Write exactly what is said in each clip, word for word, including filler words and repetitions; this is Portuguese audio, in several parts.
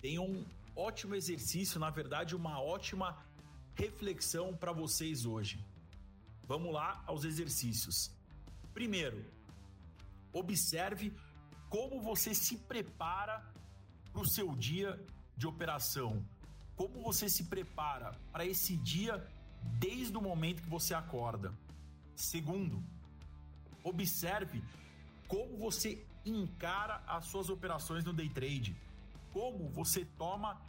Tem um ótimo exercício, na verdade, uma ótima reflexão para vocês hoje. Vamos lá aos exercícios. Primeiro, observe como você se prepara para o seu dia de operação. Como você se prepara para esse dia desde o momento que você acorda. Segundo, observe como você encara as suas operações no day trade, como você toma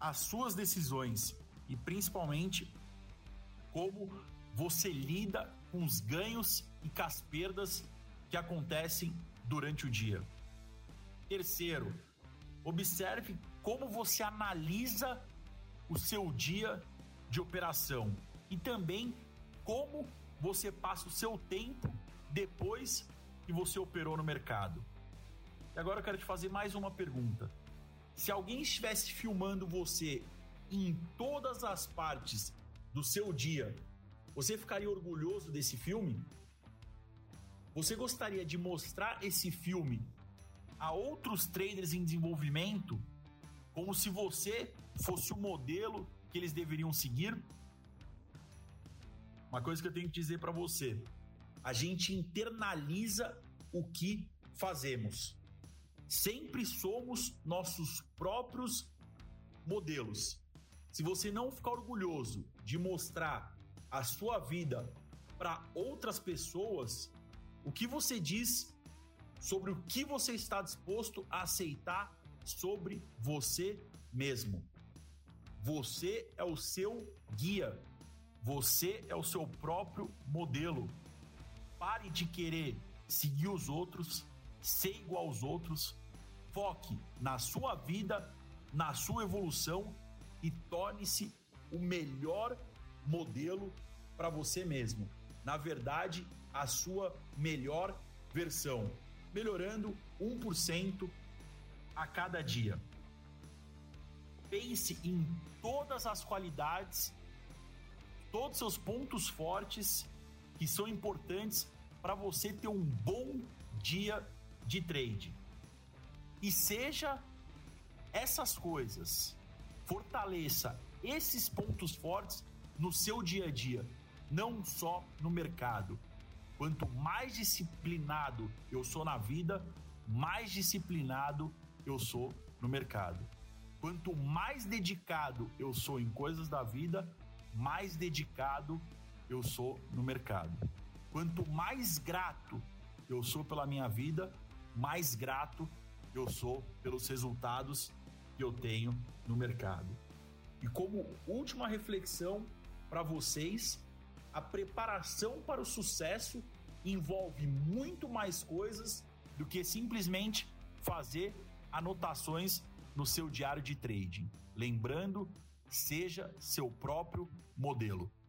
as suas decisões e, principalmente, como você lida com os ganhos e com as perdas que acontecem durante o dia. Terceiro, observe como você analisa o seu dia de operação e também como você passa o seu tempo depois que você operou no mercado. E agora eu quero te fazer mais uma pergunta. Se alguém estivesse filmando você em todas as partes do seu dia, você ficaria orgulhoso desse filme? Você gostaria de mostrar esse filme a outros traders em desenvolvimento, como se você fosse o modelo que eles deveriam seguir? Uma coisa que eu tenho que dizer para você: a gente internaliza o que fazemos. Sempre somos nossos próprios modelos. Se você não ficar orgulhoso de mostrar a sua vida para outras pessoas, o que você diz sobre o que você está disposto a aceitar sobre você mesmo? Você é o seu guia. Você é o seu próprio modelo. Pare de querer seguir os outros, ser igual aos outros. Foque na sua vida, na sua evolução e torne-se o melhor modelo para você mesmo. Na verdade, a sua melhor versão, melhorando um por cento a cada dia. Pense em todas as qualidades, todos os seus pontos fortes que são importantes para você ter um bom dia de trade. E seja essas coisas, fortaleça esses pontos fortes no seu dia a dia, não só no mercado. Quanto mais disciplinado eu sou na vida, mais disciplinado eu sou no mercado. Quanto mais dedicado eu sou em coisas da vida, mais dedicado eu sou no mercado. Quanto mais grato eu sou pela minha vida, mais grato eu sou pelos resultados que eu tenho no mercado. E como última reflexão para vocês, a preparação para o sucesso envolve muito mais coisas do que simplesmente fazer anotações no seu diário de trading. Lembrando, seja seu próprio modelo.